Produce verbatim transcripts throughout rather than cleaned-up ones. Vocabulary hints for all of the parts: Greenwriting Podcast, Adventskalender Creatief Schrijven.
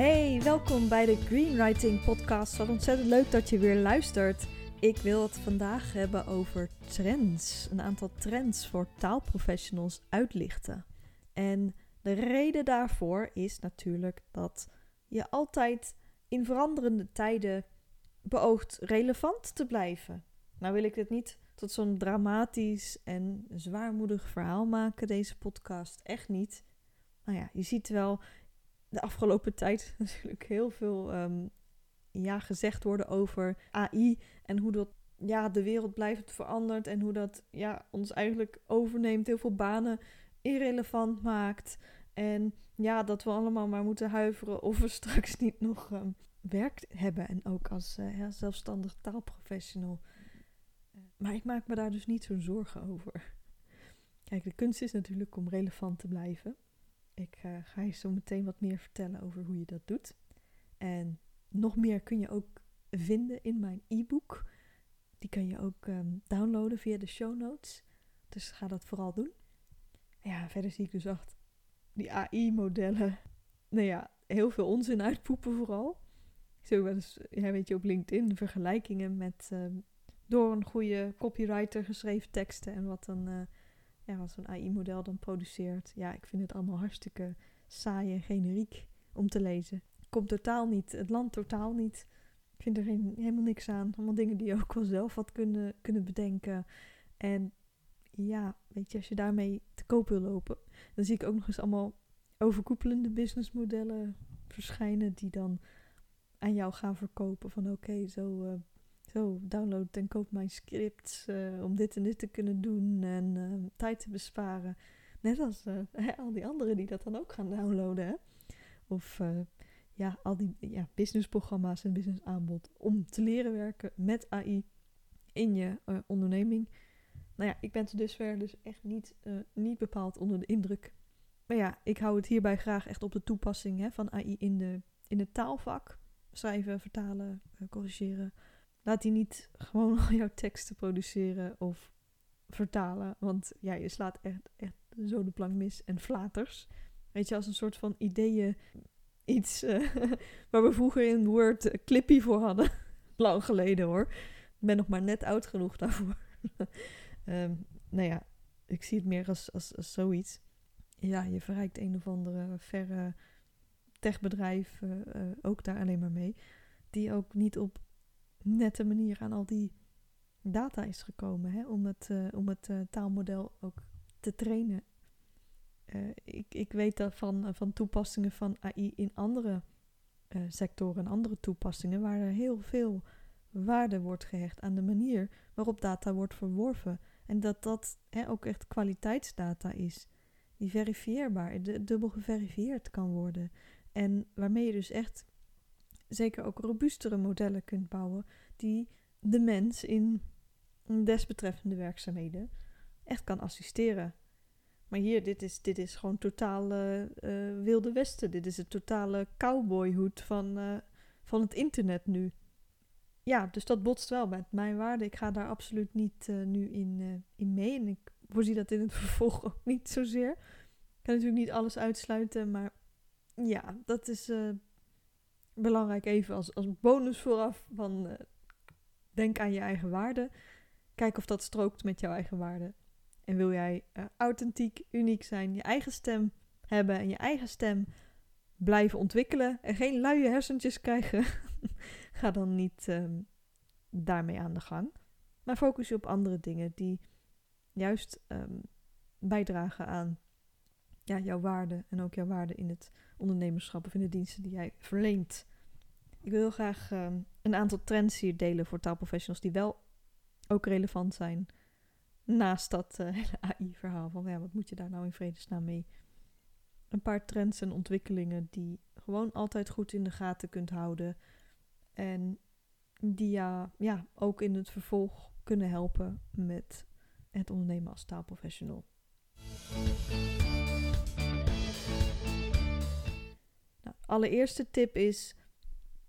Hey, welkom bij de Greenwriting Podcast. Wat ontzettend leuk dat je weer luistert. Ik wil het vandaag hebben over trends. Een aantal trends voor taalprofessionals uitlichten. En de reden daarvoor is natuurlijk dat je altijd in veranderende tijden beoogt relevant te blijven. Nou wil ik dit niet tot zo'n dramatisch en zwaarmoedig verhaal maken, deze podcast. Echt niet. Nou ja, je ziet wel de afgelopen tijd natuurlijk heel veel um, ja, gezegd worden over A I en hoe dat ja, de wereld blijft veranderd en hoe dat ja, ons eigenlijk overneemt, heel veel banen irrelevant maakt. En ja, dat we allemaal maar moeten huiveren of we straks niet nog um, werk hebben en ook als uh, ja, zelfstandig taalprofessional. Maar ik maak me daar dus niet zo'n zorgen over. Kijk, de kunst is natuurlijk om relevant te blijven. Ik uh, ga je zo meteen wat meer vertellen over hoe je dat doet. En nog meer kun je ook vinden in mijn e-book. Die kan je ook um, downloaden via de show notes. Dus ga dat vooral doen. Ja, verder zie ik dus echt die A I-modellen. Nou ja, heel veel onzin uitpoepen vooral. Zo wel eens, ja, weet je, op LinkedIn vergelijkingen met um, door een goede copywriter geschreven teksten en wat dan... Uh, Ja, wat zo'n A I-model dan produceert. Ja, ik vind het allemaal hartstikke saai en generiek om te lezen. Komt totaal niet. Het land totaal niet. Ik vind er geen, helemaal niks aan. Allemaal dingen die je ook wel zelf had kunnen, kunnen bedenken. En ja, weet je, als je daarmee te koop wil lopen, dan zie ik ook nog eens allemaal overkoepelende businessmodellen verschijnen die dan aan jou gaan verkopen. Van oké, okay, zo... Uh, Zo, download en koop mijn scripts uh, om dit en dit te kunnen doen en uh, tijd te besparen. Net als uh, al die anderen die dat dan ook gaan downloaden. Hè? Of uh, ja, al die ja, businessprogramma's en businessaanbod om te leren werken met A I in je uh, onderneming. Nou ja, ik ben tot dusver dus echt niet, uh, niet bepaald onder de indruk. Maar ja, ik hou het hierbij graag echt op de toepassing hè, van A I in de, in het taalvak. Schrijven, vertalen, uh, corrigeren. Laat die niet gewoon al jouw teksten produceren of vertalen. Want ja, je slaat echt, echt zo de plank mis. En flaters. Weet je, als een soort van ideeën. Iets uh, waar we vroeger in Word uh, Clippy voor hadden. Lang geleden hoor. Ik ben nog maar net oud genoeg daarvoor. um, nou ja, ik zie het meer als, als, als zoiets. Ja, je verrijkt een of andere verre techbedrijf uh, uh, ook daar alleen maar mee. Die ook niet op nette manier aan al die data is gekomen. Hè? Om het, uh, om het uh, taalmodel ook te trainen. Uh, ik, ik weet dat van, uh, van toepassingen van A I in andere uh, sectoren en andere toepassingen. Waar er heel veel waarde wordt gehecht aan de manier waarop data wordt verworven. En dat dat hè, ook echt kwaliteitsdata is. Die verifieerbaar, d- dubbel geverifieerd kan worden. En waarmee je dus echt... zeker ook robuustere modellen kunt bouwen die de mens in desbetreffende werkzaamheden echt kan assisteren. Maar hier, dit is, dit is gewoon totale uh, wilde westen. Dit is het totale cowboyhoed van, uh, van het internet nu. Ja, dus dat botst wel met mijn waarde. Ik ga daar absoluut niet uh, nu in, uh, in mee. En ik voorzie dat in het vervolg ook niet zozeer. Ik kan natuurlijk niet alles uitsluiten, maar ja, dat is... Uh, belangrijk even als, als bonus vooraf van uh, denk aan je eigen waarde. Kijk of dat strookt met jouw eigen waarde. En wil jij uh, authentiek, uniek zijn, je eigen stem hebben en je eigen stem blijven ontwikkelen en geen luie hersentjes krijgen, ga dan niet um, daarmee aan de gang. Maar focus je op andere dingen die juist um, bijdragen aan ja, jouw waarde en ook jouw waarde in het ondernemerschap of in de diensten die jij verleent. Ik wil graag um, een aantal trends hier delen voor taalprofessionals die wel ook relevant zijn. Naast dat uh, hele A I-verhaal van ja, wat moet je daar nou in vredesnaam mee? Een paar trends en ontwikkelingen die gewoon altijd goed in de gaten kunt houden. En die ja, ja ook in het vervolg kunnen helpen met het ondernemen als taalprofessional. Allereerste tip is,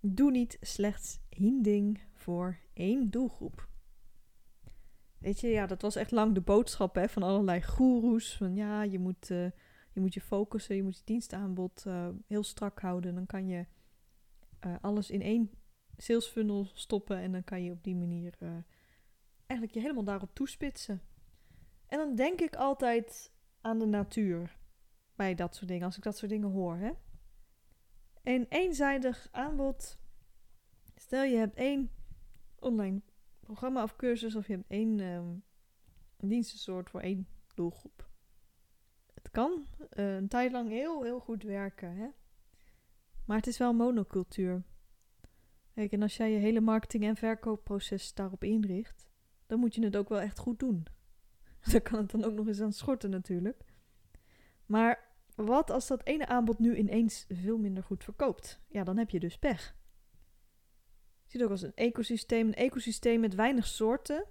doe niet slechts één ding voor één doelgroep. Weet je, ja, dat was echt lang de boodschap hè, van allerlei goeroes. Van ja, je moet, uh, je moet je focussen, je moet je dienstaanbod uh, heel strak houden. Dan kan je uh, alles in één sales funnel stoppen. En dan kan je op die manier uh, eigenlijk je helemaal daarop toespitsen. En dan denk ik altijd aan de natuur bij dat soort dingen. Als ik dat soort dingen hoor. Hè? Een eenzijdig aanbod. Stel je hebt één online programma of cursus. Of je hebt één um, dienstensoort voor één doelgroep. Het kan uh, een tijd lang heel, heel goed werken. Hè? Maar het is wel monocultuur. Kijk, en als jij je hele marketing- en verkoopproces daarop inricht, dan moet je het ook wel echt goed doen. Daar kan het dan ook nog eens aan schorten natuurlijk. Maar wat als dat ene aanbod nu ineens veel minder goed verkoopt? Ja, dan heb je dus pech. Je ziet het ook als een ecosysteem. Een ecosysteem met weinig soorten,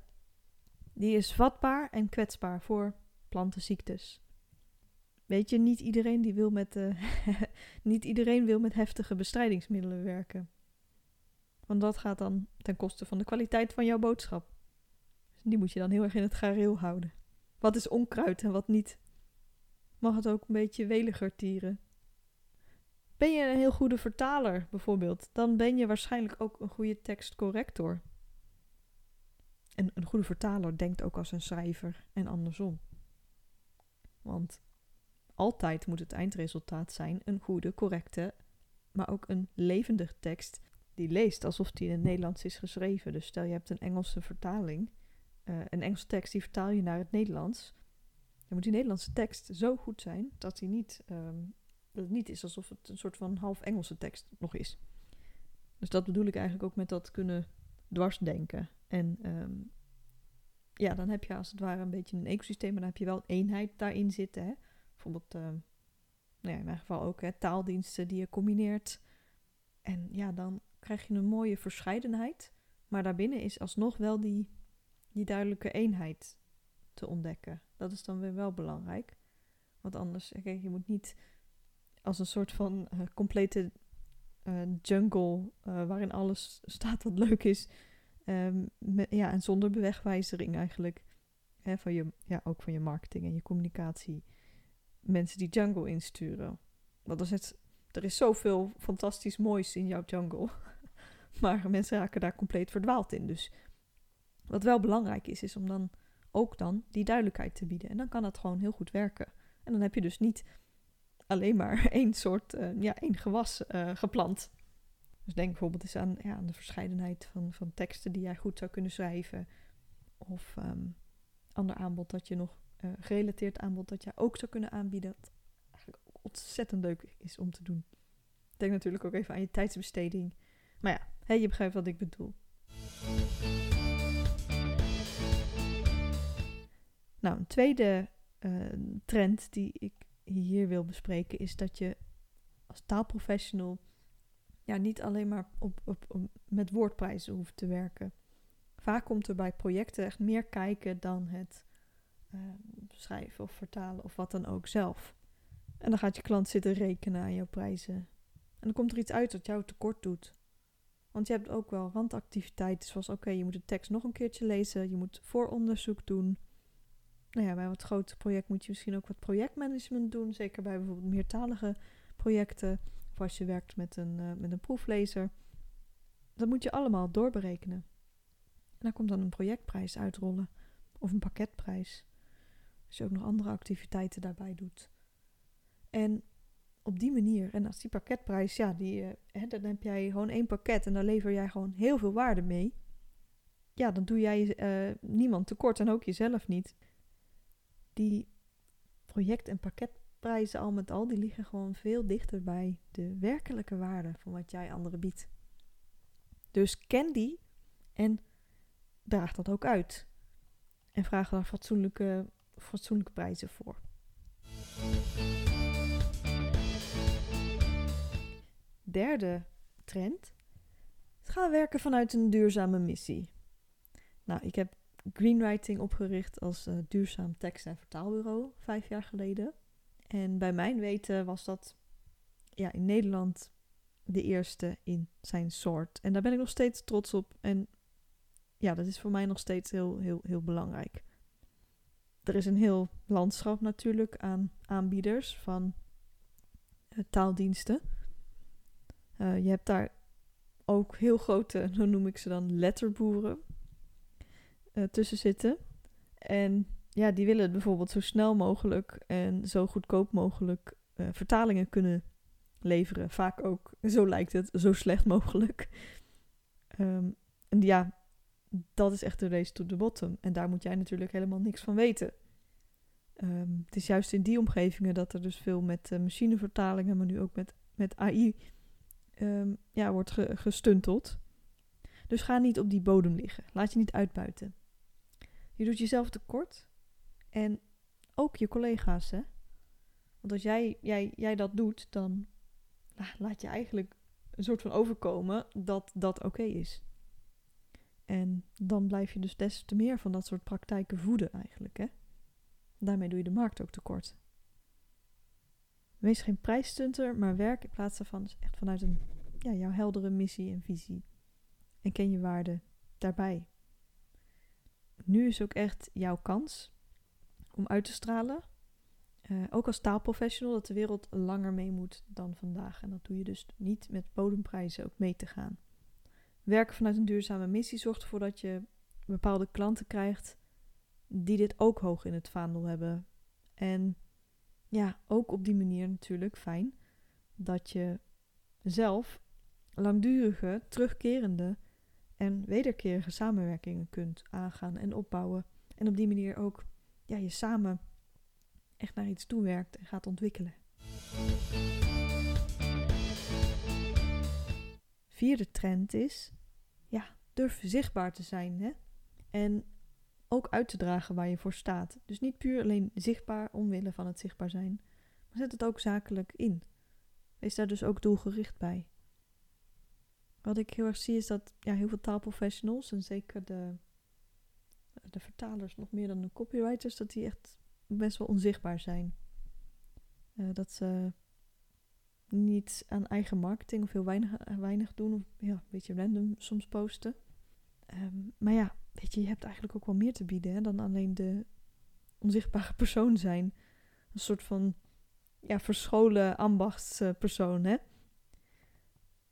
die is vatbaar en kwetsbaar voor plantenziektes. Weet je, niet iedereen, die wil met, uh, niet iedereen wil met heftige bestrijdingsmiddelen werken. Want dat gaat dan ten koste van de kwaliteit van jouw boodschap. Dus die moet je dan heel erg in het gareel houden. Wat is onkruid en wat niet? Mag het ook een beetje weliger tieren? Ben je een heel goede vertaler bijvoorbeeld, dan ben je waarschijnlijk ook een goede tekstcorrector. En een goede vertaler denkt ook als een schrijver en andersom. Want altijd moet het eindresultaat zijn een goede, correcte, maar ook een levendige tekst die leest alsof die in het Nederlands is geschreven. Dus stel je hebt een Engelse vertaling, uh, een Engelse tekst die vertaal je naar het Nederlands. Dan moet die Nederlandse tekst zo goed zijn dat, die niet, um, dat het niet is alsof het een soort van half Engelse tekst nog is. Dus dat bedoel ik eigenlijk ook met dat kunnen dwarsdenken. En um, ja, dan heb je als het ware een beetje een ecosysteem, maar dan heb je wel een eenheid daarin zitten, hè? Bijvoorbeeld, uh, nou ja, in mijn geval ook, hè, taaldiensten die je combineert. En ja, dan krijg je een mooie verscheidenheid. Maar daarbinnen is alsnog wel die, die duidelijke eenheid te ontdekken. Dat is dan weer wel belangrijk. Want anders, kijk, je moet niet als een soort van uh, complete uh, jungle, uh, waarin alles staat wat leuk is. Um, met, ja, en zonder bewegwijzering eigenlijk. Hè, van je, ja, ook van je marketing en je communicatie. Mensen die jungle insturen. Want is het, er is zoveel fantastisch moois in jouw jungle. Maar mensen raken daar compleet verdwaald in. Dus wat wel belangrijk is, is om dan ook dan die duidelijkheid te bieden. En dan kan dat gewoon heel goed werken. En dan heb je dus niet alleen maar één soort, uh, ja, één gewas uh, geplant. Dus denk bijvoorbeeld eens aan, ja, aan de verscheidenheid van, van teksten die jij goed zou kunnen schrijven. Of um, ander aanbod dat je nog... Uh, gerelateerd aanbod dat jij ook zou kunnen aanbieden. Dat eigenlijk ontzettend leuk is om te doen. Denk natuurlijk ook even aan je tijdsbesteding. Maar ja, hey, je begrijpt wat ik bedoel. Nou, een tweede uh, trend die ik hier wil bespreken is dat je als taalprofessional ja, niet alleen maar op, op, op, met woordprijzen hoeft te werken. Vaak komt er bij projecten echt meer kijken dan het Uh, schrijven of vertalen of wat dan ook zelf. En dan gaat je klant zitten rekenen aan jouw prijzen. En dan komt er iets uit dat jou tekort doet. Want je hebt ook wel randactiviteiten zoals oké, okay, je moet de tekst nog een keertje lezen, je moet vooronderzoek doen. Nou ja, bij wat groter project moet je misschien ook wat projectmanagement doen, zeker bij bijvoorbeeld meertalige projecten of als je werkt met een, uh, met een proeflezer. Dat moet je allemaal doorberekenen. En daar komt dan een projectprijs uitrollen of een pakketprijs. Als je ook nog andere activiteiten daarbij doet. En op die manier, en als die pakketprijs, ja, die, hè, dan heb jij gewoon één pakket en daar lever jij gewoon heel veel waarde mee. Ja, dan doe jij uh, niemand tekort en ook jezelf niet. Die project- en pakketprijzen al met al, die liggen gewoon veel dichter bij de werkelijke waarde van wat jij anderen biedt. Dus ken die en draag dat ook uit. En vraag daar fatsoenlijke... fatsoenlijke prijzen voor. Derde trend. Het gaan werken vanuit een duurzame missie. Nou, ik heb Greenwriting opgericht als uh, duurzaam tekst- en vertaalbureau vijf jaar geleden. En bij mijn weten was dat ja, in Nederland de eerste in zijn soort. En daar ben ik nog steeds trots op. En ja, dat is voor mij nog steeds heel, heel, heel belangrijk. Er is een heel landschap natuurlijk aan aanbieders van uh, taaldiensten. Uh, je hebt daar ook heel grote, zo noem ik ze dan, letterboeren uh, tussen zitten. En ja, die willen bijvoorbeeld zo snel mogelijk en zo goedkoop mogelijk uh, vertalingen kunnen leveren. Vaak ook, zo lijkt het, zo slecht mogelijk. Um, en ja, dat is echt de race to the bottom. En daar moet jij natuurlijk helemaal niks van weten. Um, het is juist in die omgevingen dat er dus veel met uh, machinevertalingen, maar nu ook met, met A I, um, ja, wordt ge- gestunteld. Dus ga niet op die bodem liggen. Laat je niet uitbuiten. Je doet jezelf tekort. En ook je collega's, hè. Want als jij, jij, jij dat doet, dan laat je eigenlijk een soort van overkomen dat dat oké okay is. En dan blijf je dus des te meer van dat soort praktijken voeden eigenlijk, hè. Daarmee doe je de markt ook tekort. Wees geen prijsstunter, maar werk in plaats daarvan dus echt vanuit een, ja, jouw heldere missie en visie. En ken je waarde daarbij. Nu is ook echt jouw kans om uit te stralen. Uh, ook als taalprofessional, dat de wereld langer mee moet dan vandaag. En dat doe je dus niet met bodemprijzen ook mee te gaan. Werken vanuit een duurzame missie zorgt ervoor dat je bepaalde klanten krijgt die dit ook hoog in het vaandel hebben. En ja, ook op die manier natuurlijk fijn dat je zelf langdurige, terugkerende en wederkerige samenwerkingen kunt aangaan en opbouwen. En op die manier ook, ja, je samen echt naar iets toe werkt en gaat ontwikkelen. Vierde trend is, ja, durf zichtbaar te zijn, hè? En ook uit te dragen waar je voor staat. Dus niet puur alleen zichtbaar omwille van het zichtbaar zijn, maar zet het ook zakelijk in. Wees daar dus ook doelgericht bij. Wat ik heel erg zie is dat, ja, heel veel taalprofessionals en zeker de, de vertalers nog meer dan de copywriters, dat die echt best wel onzichtbaar zijn. Uh, dat ze niet aan eigen marketing of heel weinig, weinig doen of ja, een beetje random soms posten. Um, maar ja, weet je, je hebt eigenlijk ook wel meer te bieden, hè, dan alleen de onzichtbare persoon zijn. Een soort van, ja, verscholen ambachtspersoon, hè.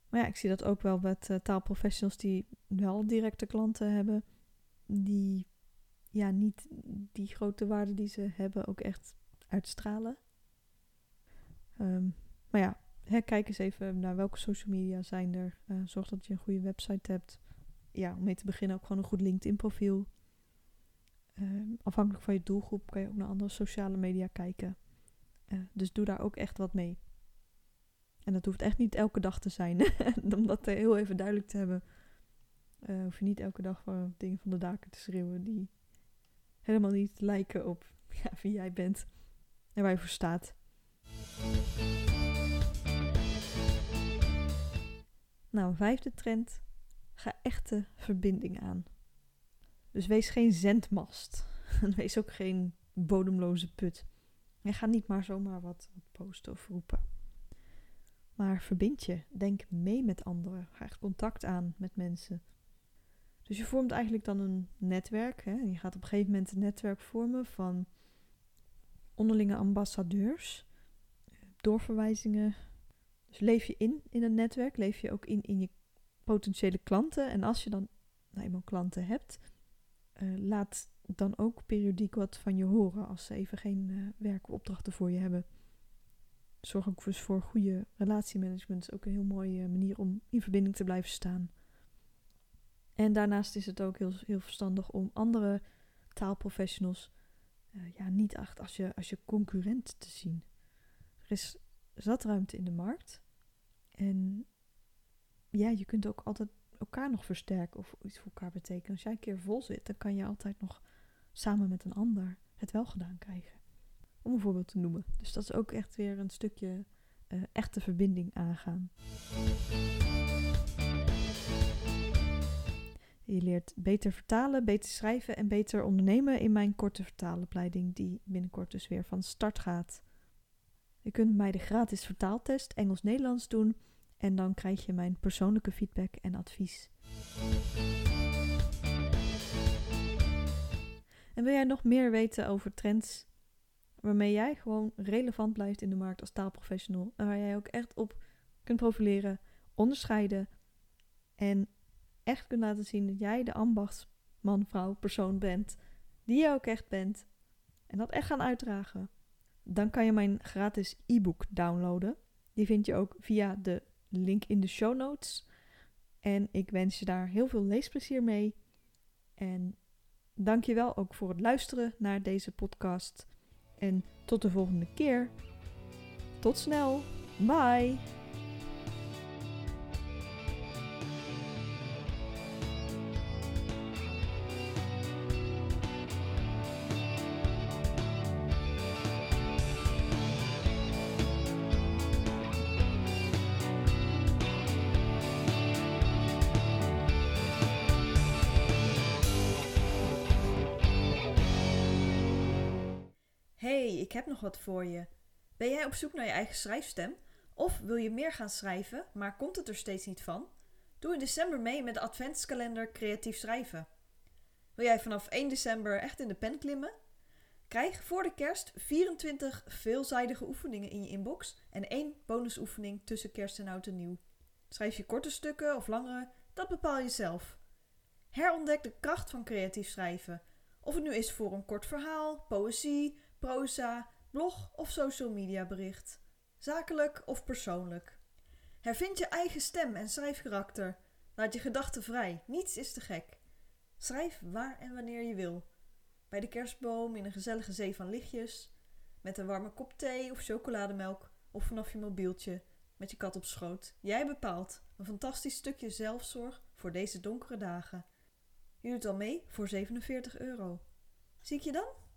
Maar ja, ik zie dat ook wel met uh, taalprofessionals die wel directe klanten hebben. Die, ja, niet die grote waarde die ze hebben ook echt uitstralen. Um, maar ja, hè, kijk eens even naar welke social media zijn er. Uh, zorg dat je een goede website hebt. Ja, om mee te beginnen ook gewoon een goed LinkedIn profiel. Um, afhankelijk van je doelgroep kan je ook naar andere sociale media kijken. Uh, dus doe daar ook echt wat mee. En dat hoeft echt niet elke dag te zijn. Om dat heel even duidelijk te hebben. Uh, hoef je niet elke dag voor dingen van de daken te schreeuwen die helemaal niet lijken op, ja, wie jij bent en waar je voor staat. Nou, vijfde trend. Ga echte verbinding aan. Dus wees geen zendmast. En wees ook geen bodemloze put. En ga niet maar zomaar wat posten of roepen. Maar verbind je. Denk mee met anderen. Ga echt contact aan met mensen. Dus je vormt eigenlijk dan een netwerk. Hè? En je gaat op een gegeven moment een netwerk vormen van onderlinge ambassadeurs. Doorverwijzingen. Dus leef je in in een netwerk. Leef je ook in in je potentiële klanten. En als je dan nou eenmaal klanten hebt, Uh, laat dan ook periodiek wat van je horen als ze even geen uh, werk of opdrachten voor je hebben. Zorg ook dus voor goede relatiemanagement. Dat is ook een heel mooie manier om in verbinding te blijven staan. En daarnaast is het ook heel, heel verstandig om andere taalprofessionals uh, ja, niet echt als je, als je concurrent te zien. Er is zat ruimte in de markt. En ja, je kunt ook altijd elkaar nog versterken of iets voor elkaar betekenen. Als jij een keer vol zit, dan kan je altijd nog samen met een ander het wel gedaan krijgen. Om een voorbeeld te noemen. Dus dat is ook echt weer een stukje uh, echte verbinding aangaan. Je leert beter vertalen, beter schrijven en beter ondernemen in mijn korte vertaalopleiding die binnenkort dus weer van start gaat. Je kunt mij de gratis vertaaltest Engels-Nederlands doen en dan krijg je mijn persoonlijke feedback en advies. En wil jij nog meer weten over trends waarmee jij gewoon relevant blijft in de markt als taalprofessional en waar jij ook echt op kunt profileren, onderscheiden En echt kunt laten zien dat jij de ambachtsman, vrouw, persoon bent. Die je ook echt bent. En dat echt gaan uitdragen. Dan kan je mijn gratis e-book downloaden. Die vind je ook via de link in de show notes. En ik wens je daar heel veel leesplezier mee. En dank je wel ook voor het luisteren naar deze podcast. En tot de volgende keer. Tot snel. Bye. Hey, ik heb nog wat voor je. Ben jij op zoek naar je eigen schrijfstem? Of wil je meer gaan schrijven, maar komt het er steeds niet van? Doe in december mee met de Adventskalender Creatief Schrijven. Wil jij vanaf één december echt in de pen klimmen? Krijg voor de kerst vierentwintig veelzijdige oefeningen in je inbox en één bonusoefening tussen kerst en oud en nieuw. Schrijf je korte stukken of langere, dat bepaal je zelf. Herontdek de kracht van creatief schrijven. Of het nu is voor een kort verhaal, poëzie, proza, blog of social media bericht. Zakelijk of persoonlijk. Hervind je eigen stem en schrijfkarakter. Laat je gedachten vrij. Niets is te gek. Schrijf waar en wanneer je wil. Bij de kerstboom, in een gezellige zee van lichtjes. Met een warme kop thee of chocolademelk. Of vanaf je mobieltje. Met je kat op schoot. Jij bepaalt. Een fantastisch stukje zelfzorg voor deze donkere dagen. Je doet al mee voor zevenenveertig euro. Zie ik je dan?